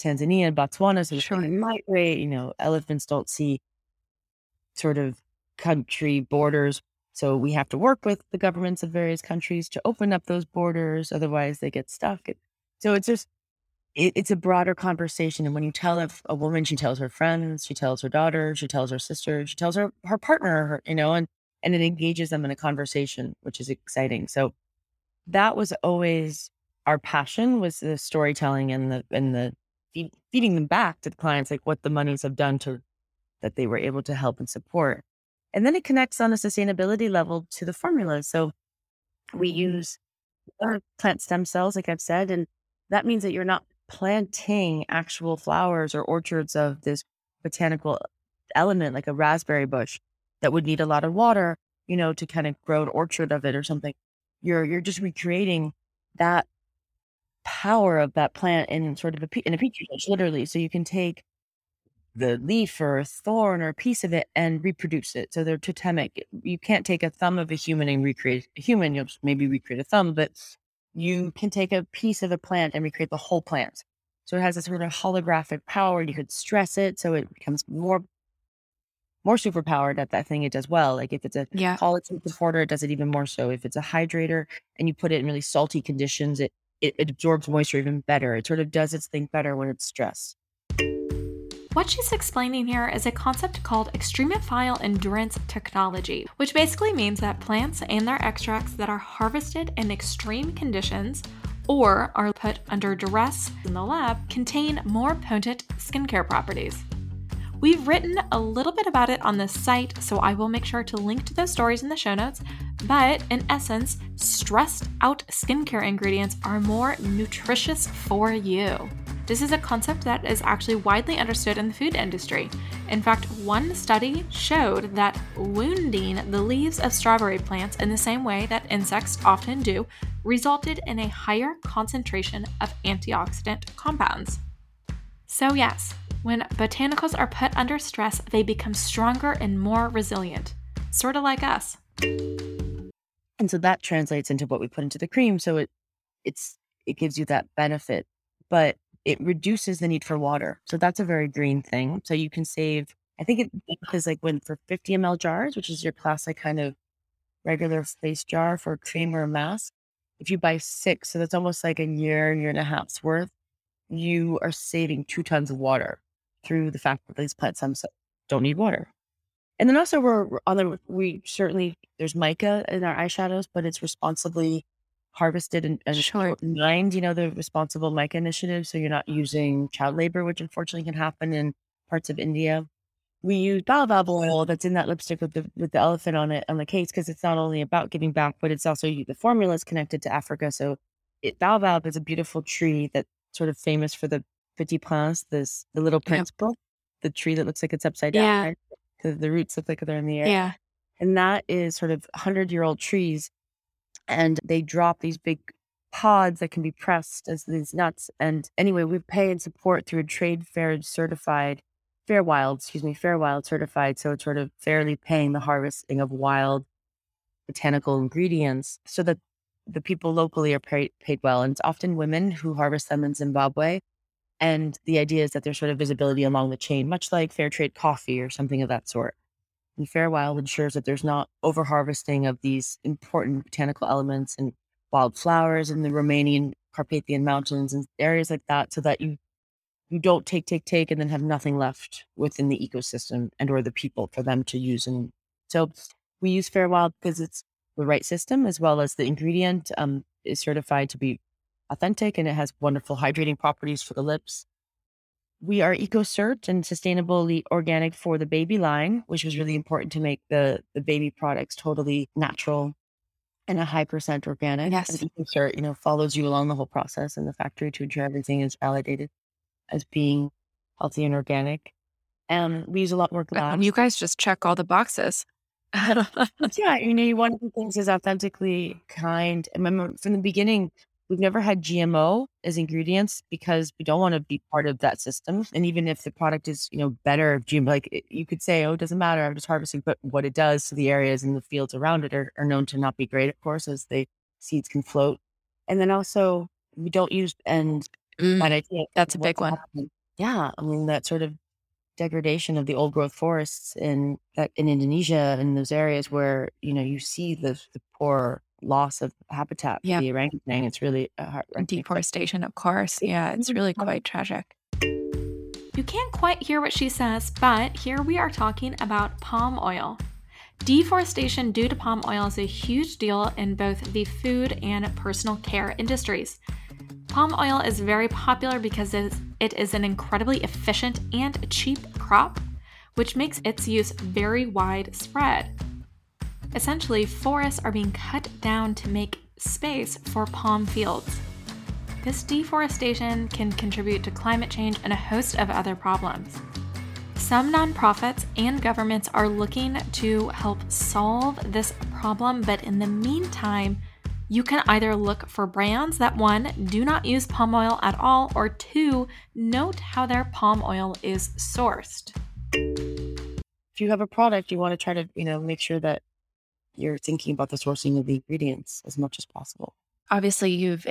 Tanzania and Botswana, so sure, migrate. You know, elephants don't see sort of country borders, so we have to work with the governments of various countries to open up those borders. Otherwise, they get stuck. So it's just it's a broader conversation. And when you tell a woman, she tells her friends, she tells her daughter, she tells her sister, she tells her partner, you know, and it engages them in a conversation, which is exciting. So that was always our passion, was the storytelling and the feeding them back to the clients, like what the monies have done to that they were able to help and support. And then it connects on a sustainability level to the formula. So we use plant stem cells, like I've said, and that means that you're not planting actual flowers or orchards of this botanical element, like a raspberry bush that would need a lot of water, you know, to kind of grow an orchard of it or something. You're just recreating that power of that plant in sort of in a petri dish, literally. So you can take the leaf or a thorn or a piece of it and reproduce it. So they're totemic. You can't take a thumb of a human and recreate a human. You'll maybe recreate a thumb, but you can take a piece of a plant and recreate the whole plant. So it has a sort of holographic power. You could stress it, so it becomes more superpowered at that thing it does well. Like if it's a collagen supporter, it does it even more so. If it's a hydrator and you put it in really salty conditions, it absorbs moisture even better. It sort of does its thing better when it's stressed. What she's explaining here is a concept called extremophile endurance technology, which basically means that plants and their extracts that are harvested in extreme conditions or are put under duress in the lab contain more potent skincare properties. We've written a little bit about it on this site, so I will make sure to link to those stories in the show notes. But in essence, stressed out skincare ingredients are more nutritious for you. This is a concept that is actually widely understood in the food industry. In fact, one study showed that wounding the leaves of strawberry plants in the same way that insects often do resulted in a higher concentration of antioxidant compounds. So yes, when botanicals are put under stress, they become stronger and more resilient, sort of like us. And so that translates into what we put into the cream. So it gives you that benefit, but it reduces the need for water. So that's a very green thing. So you can save, I think it is like when for 50 ml jars, which is your classic kind of regular face jar for cream or mask, If you buy 6, so that's almost like a year and a half's worth, you are saving 2 tons of water through the fact that these plants don't need water. And then also there's mica in our eyeshadows, but it's responsibly harvested and mined, the Responsible Mica Initiative. So you're not using child labor, which unfortunately can happen in parts of India. We use baobab oil that's in that lipstick with the elephant on it, on the case, because it's not only about giving back, but it's also the formula is connected to Africa. So baobab is a beautiful tree that's sort of famous for the Petit Prince, the little prince, yeah, the tree that looks like it's upside down. Yeah. Right? The roots look like they're in the air. Yeah. And that is sort of 100-year-old trees. And they drop these big pods that can be pressed as these nuts. And anyway, we pay and support through a Fairwild certified. So it's sort of fairly paying the harvesting of wild botanical ingredients so that the people locally are paid well. And it's often women who harvest them in Zimbabwe. And the idea is that there's sort of visibility along the chain, much like fair trade coffee or something of that sort. And Fairwild ensures that there's not over-harvesting of these important botanical elements and wildflowers in the Romanian Carpathian Mountains and areas like that, so that you don't take, and then have nothing left within the ecosystem and or the people for them to use. And so we use Fairwild because it's the right system, as well as the ingredient is certified to be authentic, and it has wonderful hydrating properties for the lips. We are EcoCert and sustainably organic for the baby line, which was really important to make the baby products totally natural and a high % organic. Yes. And EcoCert, follows you along the whole process in the factory to ensure everything is validated as being healthy and organic. We use a lot more glass. You guys just check all the boxes. Yeah, you want to do things as authentically kind. I remember from the beginning, we've never had GMO as ingredients because we don't want to be part of that system. And even if the product is, better, GMO, you could say, oh, it doesn't matter, I'm just harvesting. But what it does to the areas and the fields around it are known to not be great, of course, as the seeds can float. And then also we don't use, that's a big one. Happening. Yeah. That sort of degradation of the old growth forests in Indonesia and those areas where, you see the poor loss of habitat, yeah, the orangutan. It's really heartbreaking. Deforestation, of course. Yeah, it's really quite tragic. You can't quite hear what she says, but here we are talking about palm oil. Deforestation due to palm oil is a huge deal in both the food and personal care industries. Palm oil is very popular because it is an incredibly efficient and cheap crop, which makes its use very widespread. Essentially, forests are being cut down to make space for palm fields. This deforestation can contribute to climate change and a host of other problems. Some nonprofits and governments are looking to help solve this problem, but in the meantime, you can either look for brands that 1, do not use palm oil at all, or 2, note how their palm oil is sourced. If you have a product, you want to try to, make sure that you're thinking about the sourcing of the ingredients as much as possible. Obviously, you've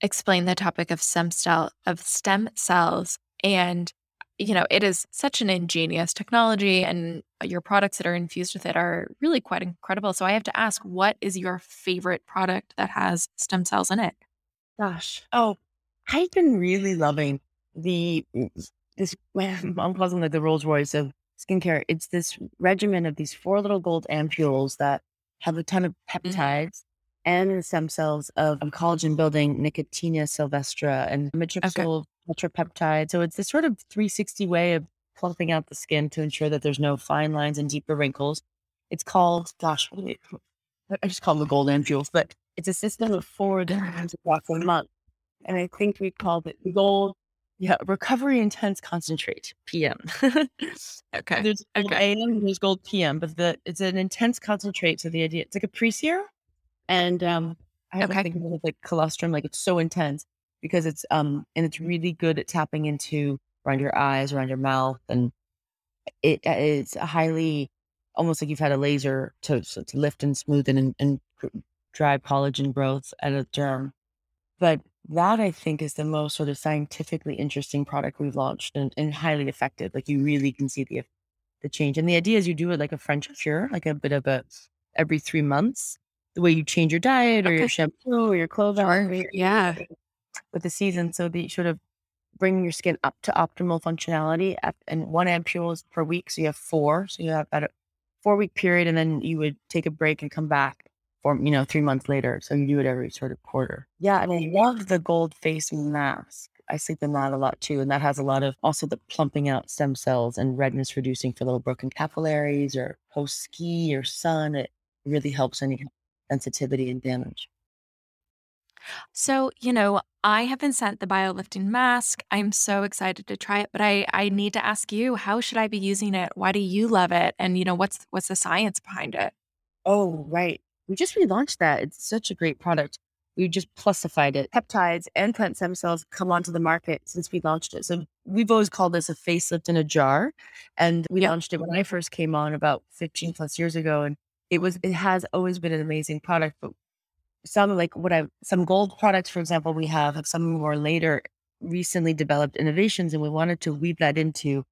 explained the topic of stem cells, and it is such an ingenious technology, and your products that are infused with it are really quite incredible. So I have to ask, what is your favorite product that has stem cells in it? Gosh, I've been really loving my mom calls them like the Rolls Royce of skincare. It's this regimen of these 4 little gold ampules that have a ton of peptides and stem cells of collagen building, Nicotiana Sylvestris, and matrixyl ultrapeptide. So it's this sort of 360 way of plumping out the skin to ensure that there's no fine lines and deeper wrinkles. It's called, I just call them the gold ampules, but it's a system of 4 different blocks a month. And I think we called it gold. Yeah, recovery intense concentrate PM. Okay. There's gold AM and there's gold PM, but it's an intense concentrate. So the idea, it's like a pre-sear, and I think of it like colostrum. Like it's so intense because it's and it's really good at tapping into around your eyes, around your mouth, and it's highly almost like you've had a laser to lift and smoothen and drive collagen growth at a germ, but. That I think is the most sort of scientifically interesting product we've launched and highly effective. Like you really can see the change. And the idea is you do it like a French cure, like a bit of every 3 months. the way you change your diet or your shampoo or your clothes. Yeah. With the season. So that you sort of bring your skin up to optimal functionality, and 1 ampoule per week. So you have 4. So you have about a 4-week period, and then you would take a break and come back for, 3 months later. So you do it every sort of quarter. Yeah. And I love the gold face mask. I sleep in that a lot too. And that has a lot of also the plumping out stem cells and redness reducing for little broken capillaries or post ski or sun. It really helps any sensitivity and damage. So, I have been sent the biolifting mask. I'm so excited to try it, but I need to ask you, how should I be using it? Why do you love it? And what's the science behind it? Oh, right. We just relaunched that. It's such a great product. We just plusified it. Peptides and plant stem cells come onto the market since we launched it. So we've always called this a facelift in a jar. And we launched it when I first came on about 15 plus years ago. And it has always been an amazing product. But some gold products, for example, we have some more later recently developed innovations. And we wanted to weave that into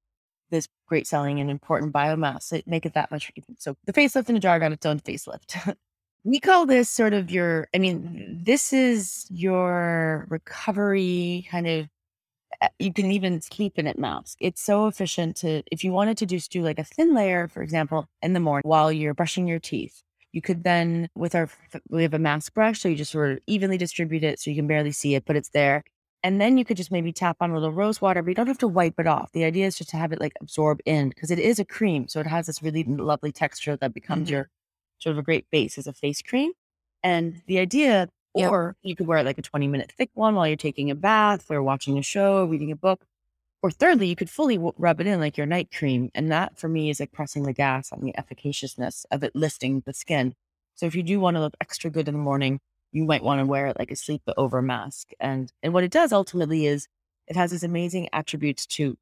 this great selling and important biomass to make it that much. So the facelift in a jar got its own facelift. We call this sort of this is your recovery kind of, you can even sleep in it mask. It's so efficient if you wanted to just do like a thin layer, for example, in the morning while you're brushing your teeth, you could then we have a mask brush. So you just sort of evenly distribute it so you can barely see it, but it's there. And then you could just maybe tap on a little rose water, but you don't have to wipe it off. The idea is just to have it like absorb in, because it is a cream. So it has this really lovely texture that becomes your sort of a great base as a face cream. And the idea, or you could wear like a 20-minute thick one while you're taking a bath or watching a show or reading a book. Or thirdly, you could fully rub it in like your night cream. And that for me is like pressing the gas on the efficaciousness of it lifting the skin. So if you do want to look extra good in the morning, you might want to wear it like a sleep over mask. And what it does ultimately is it has these amazing attributes to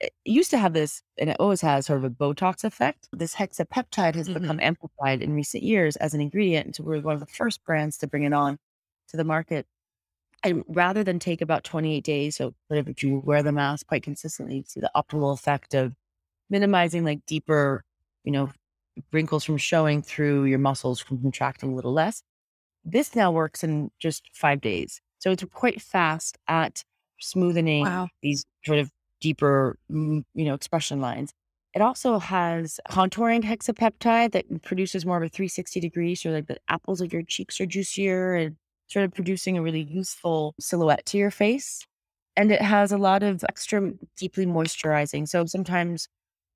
it used to have this, and it always has sort of a Botox effect. This hexapeptide has become amplified in recent years as an ingredient. And so we're one of the first brands to bring it on to the market. And rather than take about 28 days, so if you wear the mask quite consistently, you see the optimal effect of minimizing like deeper, wrinkles from showing through your muscles from contracting a little less. This now works in just 5 days. So it's quite fast at smoothening these sort of deeper, expression lines. It also has contouring hexapeptide that produces more of a 360 degree. So like the apples of your cheeks are juicier and sort of producing a really useful silhouette to your face. And it has a lot of extra deeply moisturizing. So sometimes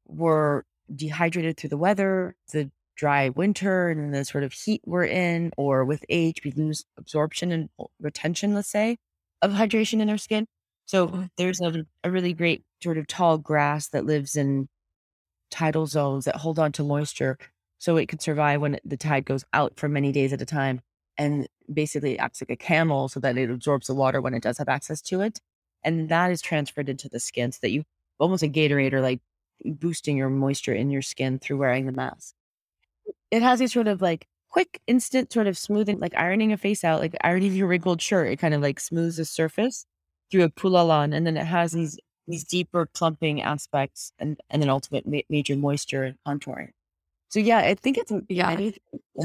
we're dehydrated through the weather, the dry winter and the sort of heat we're in, or with age, we lose absorption and retention, let's say, of hydration in our skin. So there's a really great sort of tall grass that lives in tidal zones that hold on to moisture so it can survive when the tide goes out for many days at a time, and basically acts like a camel so that it absorbs the water when it does have access to it. And that is transferred into the skin so that you almost a Gatorade or like boosting your moisture in your skin through wearing the mask. It has these sort of like quick instant sort of smoothing, like ironing a face out, like ironing your wrinkled shirt. It kind of like smooths the surface through a pullulan, and then it has these deeper clumping aspects and then ultimate major moisture and contouring. So yeah, I think it's, and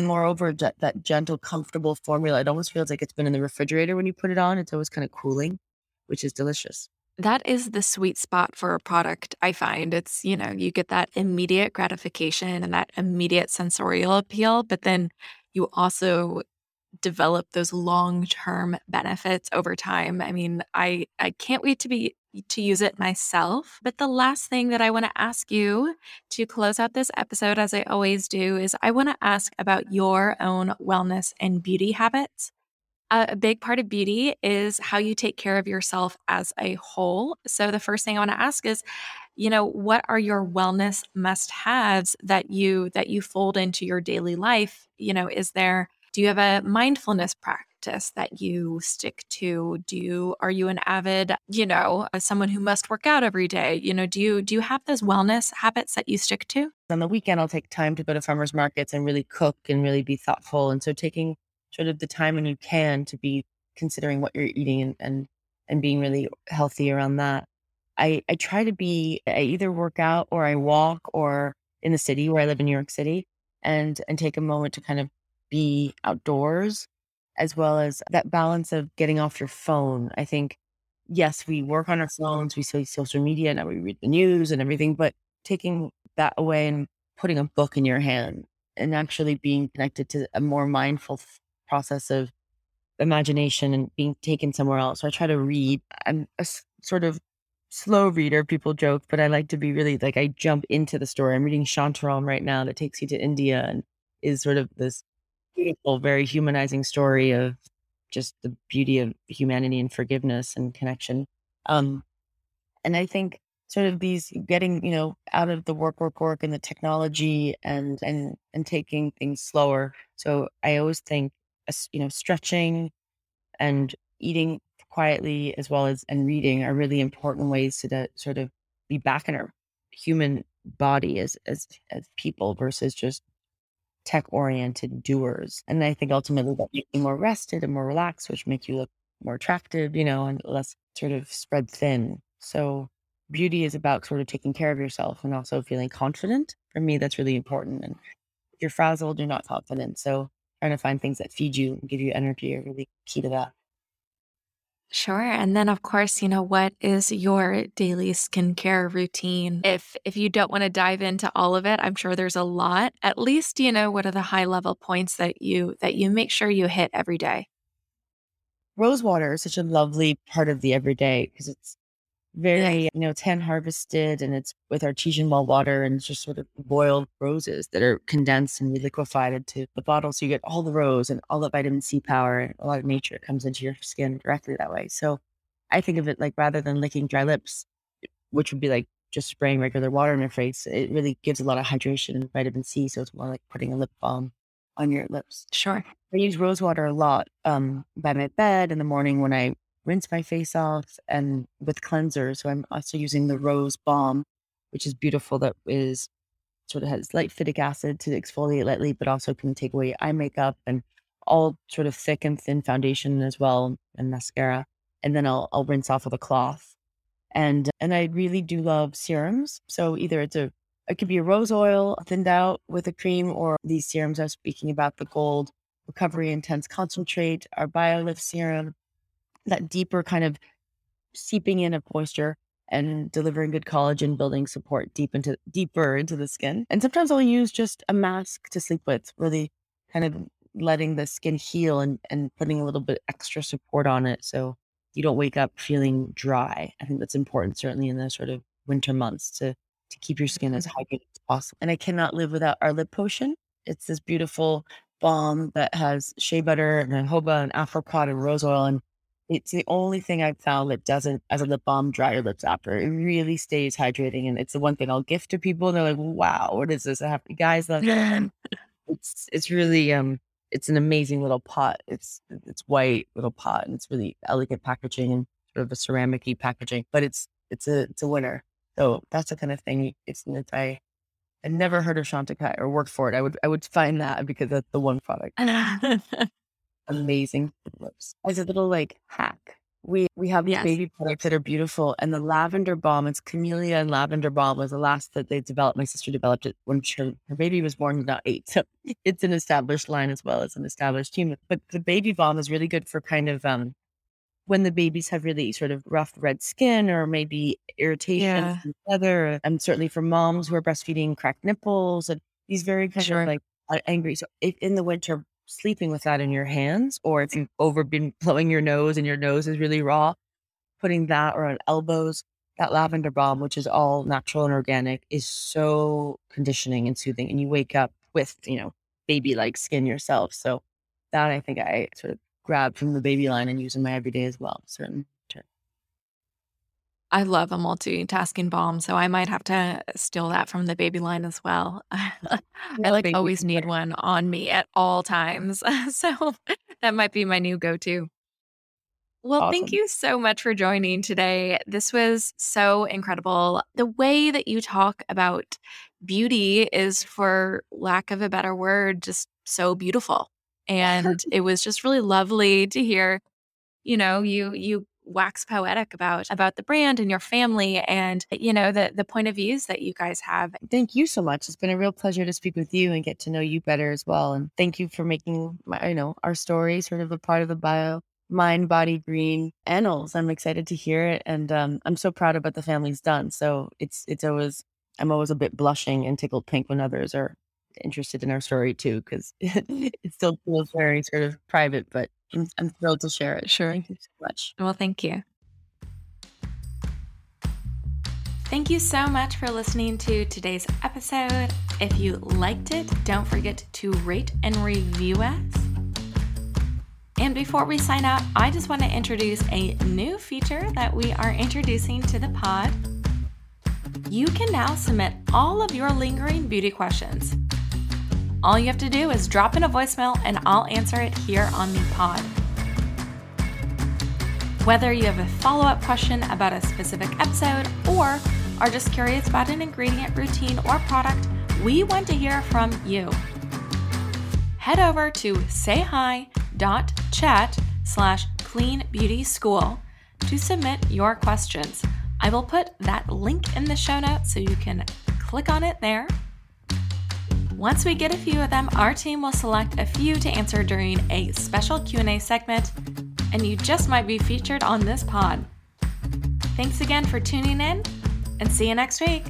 moreover, that gentle, comfortable formula, it almost feels like it's been in the refrigerator when you put it on. It's always kind of cooling, which is delicious. That is the sweet spot for a product, I find. It's, you get that immediate gratification and that immediate sensorial appeal, but then you also develop those long-term benefits over time. I mean, I can't wait to use it myself. But the last thing that I want to ask you to close out this episode, as I always do, is I want to ask about your own wellness and beauty habits. A big part of beauty is how you take care of yourself as a whole. So the first thing I want to ask is, what are your wellness must-haves that you fold into your daily life? Do you have a mindfulness practice that you stick to? Are you an avid, someone who must work out every day? Do you have those wellness habits that you stick to? On the weekend, I'll take time to go to farmers markets and really cook and really be thoughtful. And so taking sort of the time when you can to be considering what you're eating and being really healthy around that. I try to I either work out or I walk, or in the city where I live in New York City, and take a moment to kind of be outdoors, as well as that balance of getting off your phone. I think, yes, we work on our phones, we see social media, now we read the news and everything, but taking that away and putting a book in your hand and actually being connected to a more mindful process of imagination and being taken somewhere else. So I try to read. I'm a sort of slow reader, people joke, but I like to be really like, I jump into the story. I'm reading Shantaram right now that takes you to India and is sort of this beautiful, very humanizing story of just the beauty of humanity and forgiveness and connection. And I think sort of these getting, out of the work and the technology and taking things slower. So I always think, stretching and eating quietly as well as, and reading are really important ways to sort of be back in our human body as people versus just tech-oriented doers. And I think ultimately that makes you more rested and more relaxed, which make you look more attractive, and less sort of spread thin. So beauty is about sort of taking care of yourself and also feeling confident. For me, that's really important. And if you're frazzled, you're not confident. So trying to find things that feed you and give you energy are really key to that. Sure. And then, of course, what is your daily skincare routine? If you don't want to dive into all of it, I'm sure there's a lot. At least, what are the high level points that you make sure you hit every day? Rose water is such a lovely part of the everyday because it's very, it's hand harvested and it's with artesian well water and it's just sort of boiled roses that are condensed and reliquefied into the bottle. So you get all the rose and all the vitamin C power and a lot of nature comes into your skin directly that way. So I think of it like rather than licking dry lips, which would be like just spraying regular water on your face, it really gives a lot of hydration and vitamin C. So it's more like putting a lip balm on your lips. Sure. I use rose water a lot by my bed in the morning when I rinse my face off and with cleanser. So I'm also using the rose balm, which is beautiful. That is sort of has light phytic acid to exfoliate lightly, but also can take away eye makeup and all sort of thick and thin foundation as well and mascara. And then I'll rinse off with a cloth. And I really do love serums. So either it could be a rose oil thinned out with a cream or these serums I was speaking about, the Gold Recovery Intense Concentrate, our BioLift serum, that deeper kind of seeping in of moisture and delivering good collagen building support deeper into the skin. And sometimes I'll use just a mask to sleep with, really kind of letting the skin heal and putting a little bit extra support on it so you don't wake up feeling dry. I think that's important, certainly in the sort of winter months, to keep your skin as hydrated as possible. And I cannot live without our lip potion. It's this beautiful balm that has shea butter and jojoba and apricot and rose oil, and it's the only thing I've found that doesn't, as a lip balm, dry your lips after. It really stays hydrating. And it's the one thing I'll gift to people. And they're like, wow, what is this? I have guys love it. It's really, it's an amazing little pot. It's white little pot and it's really elegant packaging and sort of a ceramic-y packaging, but it's a winner. So that's the kind of thing. I never heard of Chantecaille or worked for it. I would find that because that's the one product. Amazing lips. As a little like hack, we have these baby products that are beautiful, and the lavender balm, it's camellia and lavender balm, was the last that they developed. My sister developed it when her baby was born, about 8, so it's an established line as well as an established team. But the baby balm is really good for kind of when the babies have really sort of rough red skin or maybe irritation and leather, and certainly for moms who are breastfeeding, cracked nipples and these very kind of like angry. So if in the winter sleeping with that in your hands, or if you've been blowing your nose and your nose is really raw, putting that or on elbows, that lavender balm, which is all natural and organic, is so conditioning and soothing. And you wake up with, baby-like skin yourself. So that I think I sort of grabbed from the baby line and use in my everyday as well. Certainly. I love a multitasking balm, so I might have to steal that from the baby line as well. I like always need one on me at all times. So that might be my new go-to. Well, awesome. Thank you so much for joining today. This was so incredible. The way that you talk about beauty is, for lack of a better word, just so beautiful. And it was just really lovely to hear, you wax poetic about the brand and your family and, you know, the point of views that you guys have. Thank you so much. It's been a real pleasure to speak with you and get to know you better as well. And thank you for making my, you know, our story sort of a part of the bio. Mind, body, green annals. I'm excited to hear it. And I'm so proud of what the family's done. So it's always, I'm always a bit blushing and tickled pink when others are interested in our story too, because it still feels very sort of private, but I'm thrilled to share it. Sure. Thank you so much. Well, thank you. Thank you so much for listening to today's episode. If you liked it, don't forget to rate and review us. And before we sign out, I just want to introduce a new feature that we are introducing to the pod. You can now submit all of your lingering beauty questions. All you have to do is drop in a voicemail and I'll answer it here on the pod. Whether you have a follow-up question about a specific episode or are just curious about an ingredient, routine, or product, we want to hear from you. Head over to sayhi.chat/cleanbeautyschool to submit your questions. I will put that link in the show notes so you can click on it there. Once we get a few of them, our team will select a few to answer during a special Q&A segment, and you just might be featured on this pod. Thanks again for tuning in, and see you next week.